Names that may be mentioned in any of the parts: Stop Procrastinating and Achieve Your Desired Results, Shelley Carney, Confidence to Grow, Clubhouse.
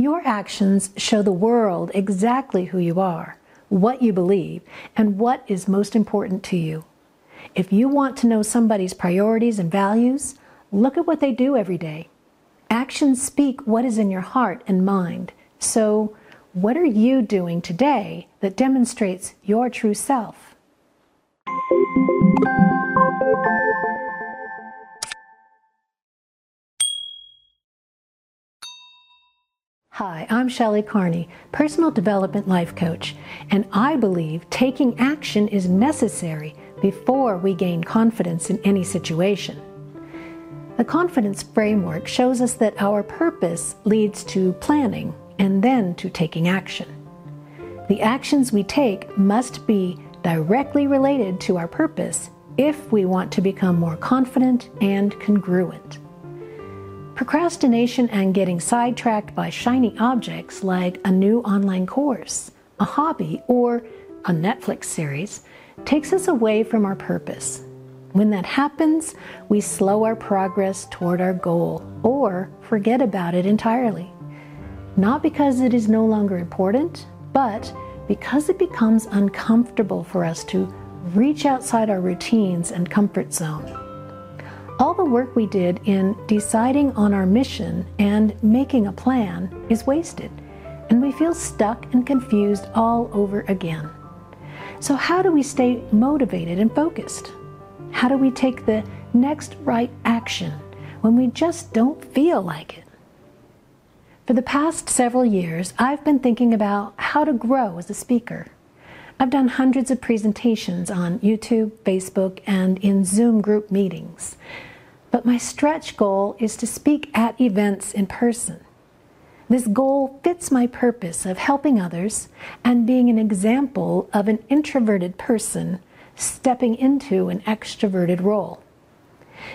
Your actions show the world exactly who you are, what you believe, and what is most important to you. If you want to know somebody's priorities and values, look at what they do every day. Actions speak what is in your heart and mind. So, what are you doing today that demonstrates your true self? Hi, I'm Shelley Carney, Personal Development Life Coach, and I believe taking action is necessary before we gain confidence in any situation. The confidence framework shows us that our purpose leads to planning and then to taking action. The actions we take must be directly related to our purpose if we want to become more confident and congruent. Procrastination and getting sidetracked by shiny objects like a new online course, a hobby, or a Netflix series takes us away from our purpose. When that happens, we slow our progress toward our goal or forget about it entirely. Not because it is no longer important, but because it becomes uncomfortable for us to reach outside our routines and comfort zone. All the work we did in deciding on our mission and making a plan is wasted, and we feel stuck and confused all over again. So how do we stay motivated and focused? How do we take the next right action when we just don't feel like it? For the past several years, I've been thinking about how to grow as a speaker. I've done hundreds of presentations on YouTube, Facebook, and in Zoom group meetings. But my stretch goal is to speak at events in person. This goal fits my purpose of helping others and being an example of an introverted person stepping into an extroverted role.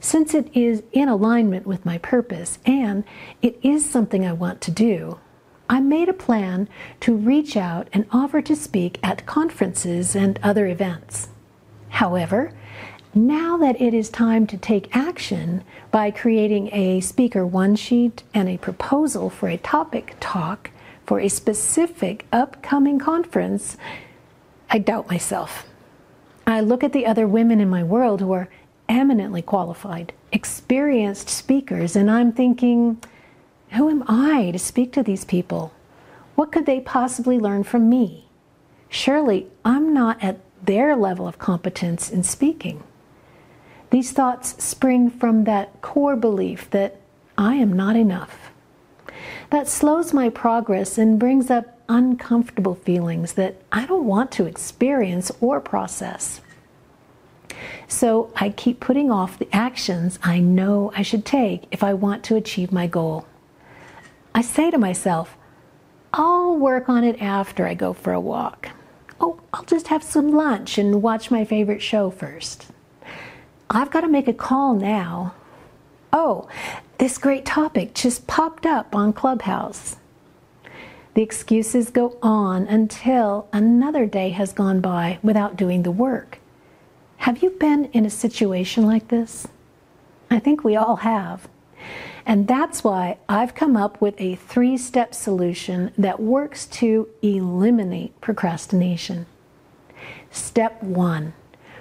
Since it is in alignment with my purpose and it is something I want to do, I made a plan to reach out and offer to speak at conferences and other events. However, now that it is time to take action by creating a speaker one sheet and a proposal for a topic talk for a specific upcoming conference, I doubt myself. I look at the other women in my world who are eminently qualified, experienced speakers, and I'm thinking, who am I to speak to these people? What could they possibly learn from me? Surely I'm not at their level of competence in speaking. These thoughts spring from that core belief that I am not enough. That slows my progress and brings up uncomfortable feelings that I don't want to experience or process. So I keep putting off the actions I know I should take if I want to achieve my goal. I say to myself, I'll work on it after I go for a walk. Oh, I'll just have some lunch and watch my favorite show first. I've got to make a call now. Oh, this great topic just popped up on Clubhouse. The excuses go on until another day has gone by without doing the work. Have you been in a situation like this? I think we all have. And that's why I've come up with a three-step solution that works to eliminate procrastination. Step 1.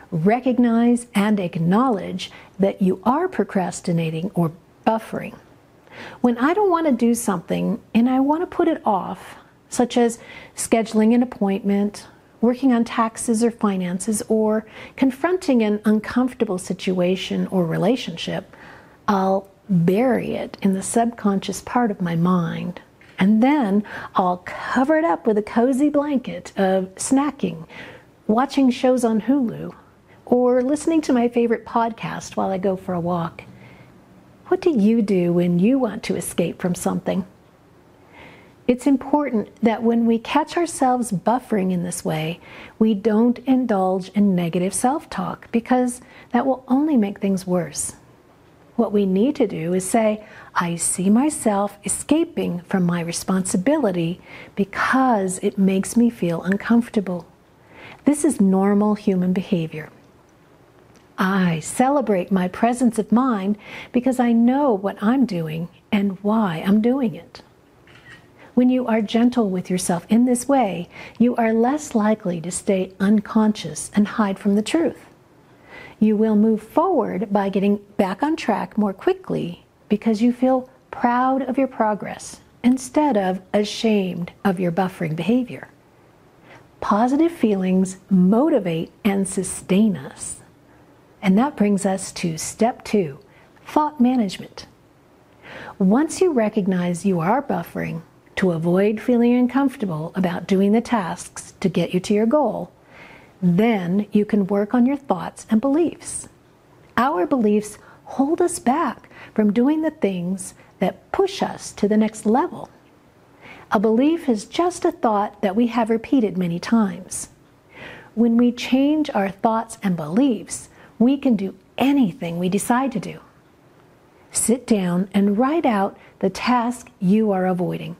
Recognize and acknowledge that you are procrastinating or buffering. When I don't want to do something and I want to put it off, such as scheduling an appointment, working on taxes or finances, or confronting an uncomfortable situation or relationship, I'll bury it in the subconscious part of my mind. And then I'll cover it up with a cozy blanket of snacking, watching shows on Hulu, or listening to my favorite podcast while I go for a walk. What do you do when you want to escape from something? It's important that when we catch ourselves buffering in this way, we don't indulge in negative self-talk because that will only make things worse. What we need to do is say, I see myself escaping from my responsibility because it makes me feel uncomfortable. This is normal human behavior. I celebrate my presence of mind because I know what I'm doing and why I'm doing it. When you are gentle with yourself in this way, you are less likely to stay unconscious and hide from the truth. You will move forward by getting back on track more quickly because you feel proud of your progress instead of ashamed of your buffering behavior. Positive feelings motivate and sustain us. And that brings us to step 2, thought management. Once you recognize you are buffering to avoid feeling uncomfortable about doing the tasks to get you to your goal, then you can work on your thoughts and beliefs. Our beliefs hold us back from doing the things that push us to the next level. A belief is just a thought that we have repeated many times. When we change our thoughts and beliefs, we can do anything we decide to do. Sit down and write out the task you are avoiding.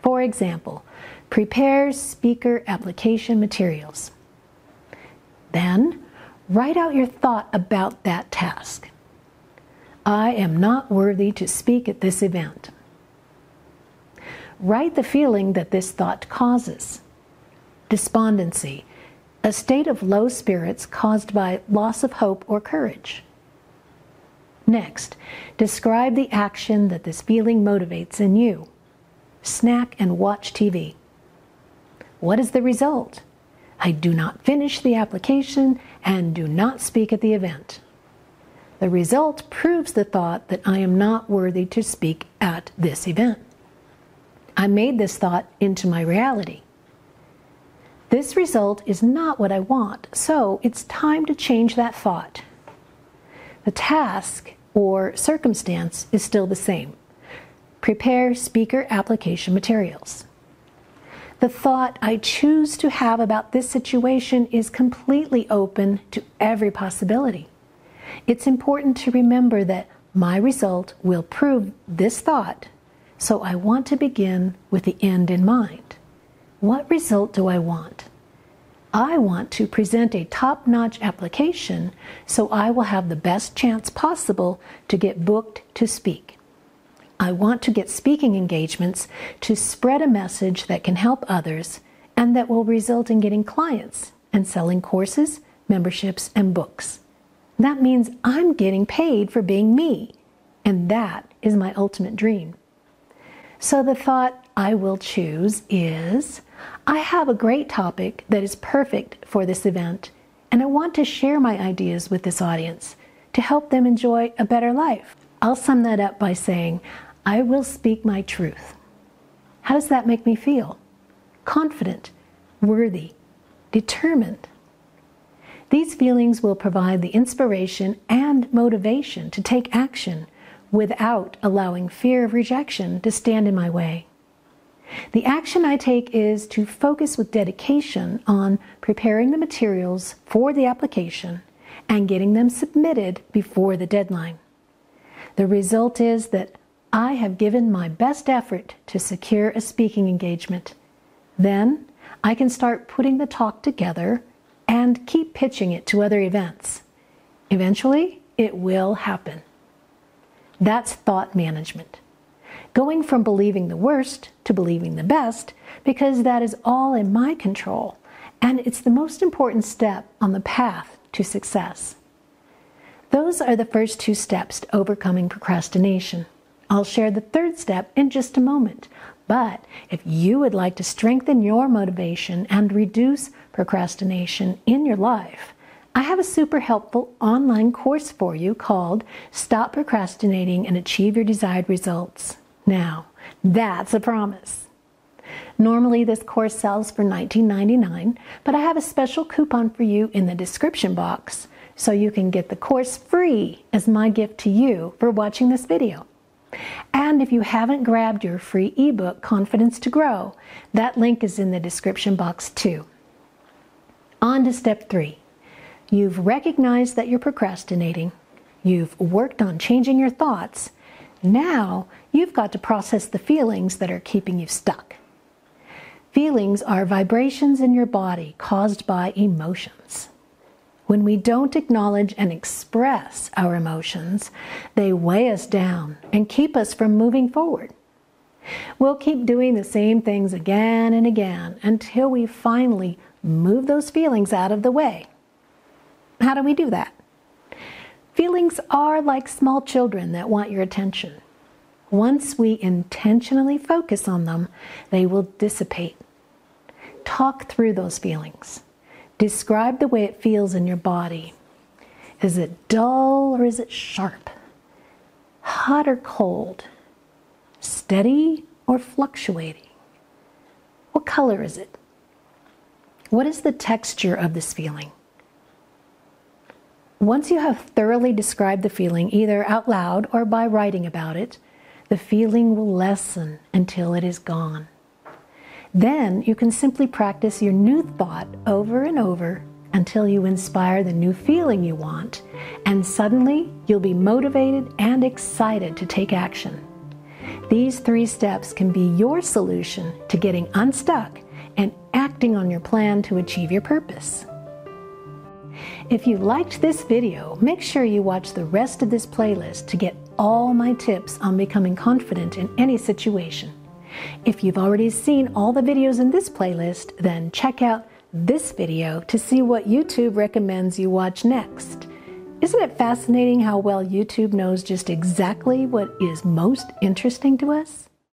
For example, prepare speaker application materials. Then, write out your thought about that task. I am not worthy to speak at this event. Write the feeling that this thought causes. Despondency, a state of low spirits caused by loss of hope or courage. Next, describe the action that this feeling motivates in you. Snack and watch TV. What is the result? I do not finish the application and do not speak at the event. The result proves the thought that I am not worthy to speak at this event. I made this thought into my reality. This result is not what I want, so it's time to change that thought. The task or circumstance is still the same. Prepare speaker application materials. The thought I choose to have about this situation is completely open to every possibility. It's important to remember that my result will prove this thought, so I want to begin with the end in mind. What result do I want? I want to present a top-notch application, so I will have the best chance possible to get booked to speak. I want to get speaking engagements to spread a message that can help others and that will result in getting clients and selling courses, memberships, and books. That means I'm getting paid for being me, and that is my ultimate dream. So the thought I will choose is, I have a great topic that is perfect for this event, and I want to share my ideas with this audience to help them enjoy a better life. I'll sum that up by saying, I will speak my truth. How does that make me feel? Confident, worthy, determined. These feelings will provide the inspiration and motivation to take action without allowing fear of rejection to stand in my way. The action I take is to focus with dedication on preparing the materials for the application and getting them submitted before the deadline. The result is that I have given my best effort to secure a speaking engagement. Then I can start putting the talk together and keep pitching it to other events. Eventually, it will happen. That's thought management. Going from believing the worst to believing the best, because that is all in my control, and it's the most important step on the path to success. Those are the first 2 steps to overcoming procrastination. I'll share the 3rd step in just a moment, but if you would like to strengthen your motivation and reduce procrastination in your life, I have a super helpful online course for you called Stop Procrastinating and Achieve Your Desired Results. Now, that's a promise. Normally this course sells for $19.99, but I have a special coupon for you in the description box, so you can get the course free as my gift to you for watching this video. And if you haven't grabbed your free ebook, Confidence to Grow, that link is in the description box too. On to step 3. You've recognized that you're procrastinating. You've worked on changing your thoughts. Now you've got to process the feelings that are keeping you stuck. Feelings are vibrations in your body caused by emotions. When we don't acknowledge and express our emotions, they weigh us down and keep us from moving forward. We'll keep doing the same things again and again until we finally move those feelings out of the way. How do we do that? Feelings are like small children that want your attention. Once we intentionally focus on them, they will dissipate. Talk through those feelings. Describe the way it feels in your body. Is it dull or is it sharp? Hot or cold? Steady or fluctuating? What color is it? What is the texture of this feeling? Once you have thoroughly described the feeling, either out loud or by writing about it, the feeling will lessen until it is gone. Then you can simply practice your new thought over and over until you inspire the new feeling you want, and suddenly you'll be motivated and excited to take action. These 3 steps can be your solution to getting unstuck and acting on your plan to achieve your purpose. If you liked this video, make sure you watch the rest of this playlist to get all my tips on becoming confident in any situation. If you've already seen all the videos in this playlist, then check out this video to see what YouTube recommends you watch next. Isn't it fascinating how well YouTube knows just exactly what is most interesting to us?